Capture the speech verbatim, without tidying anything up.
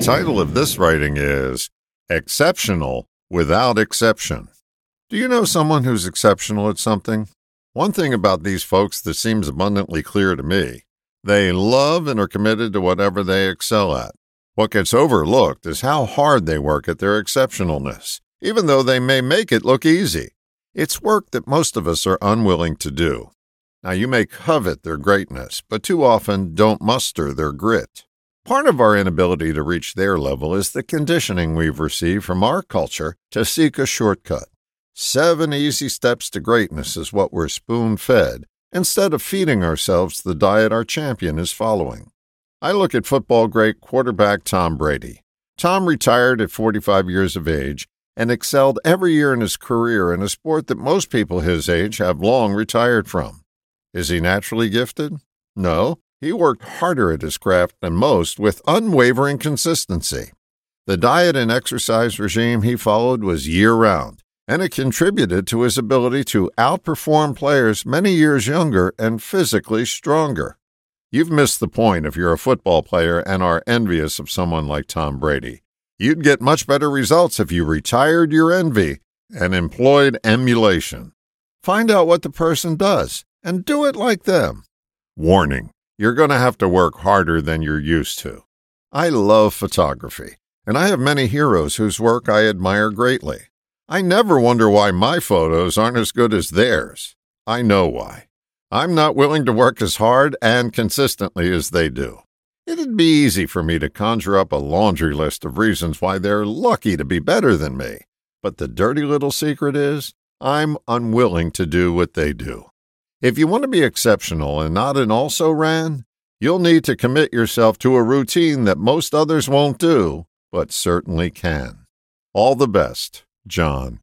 title of this writing is Exceptional Without Exception. Do you know someone who's exceptional at something? One thing about these folks that seems abundantly clear to me, they love and are committed to whatever they excel at. What gets overlooked is how hard they work at their exceptionalness, even though they may make it look easy. It's work that most of us are unwilling to do. Now, you may covet their greatness, but too often don't muster their grit. Part of our inability to reach their level is the conditioning we've received from our culture to seek a shortcut. Seven easy steps to greatness is what we're spoon-fed, instead of feeding ourselves the diet our champion is following. I look at football great quarterback Tom Brady. Tom retired at forty-five years of age and excelled every year in his career in a sport that most people his age have long retired from. Is he naturally gifted? No, he worked harder at his craft than most with unwavering consistency. The diet and exercise regime he followed was year-round, and it contributed to his ability to outperform players many years younger and physically stronger. You've missed the point if you're a football player and are envious of someone like Tom Brady. You'd get much better results if you retired your envy and employed emulation. Find out what the person does and do it like them. Warning, you're going to have to work harder than you're used to. I love photography, and I have many heroes whose work I admire greatly. I never wonder why my photos aren't as good as theirs. I know why. I'm not willing to work as hard and consistently as they do. It'd be easy for me to conjure up a laundry list of reasons why they're lucky to be better than me. But the dirty little secret is, I'm unwilling to do what they do. If you want to be exceptional and not an also-ran, you'll need to commit yourself to a routine that most others won't do, but certainly can. All the best, John.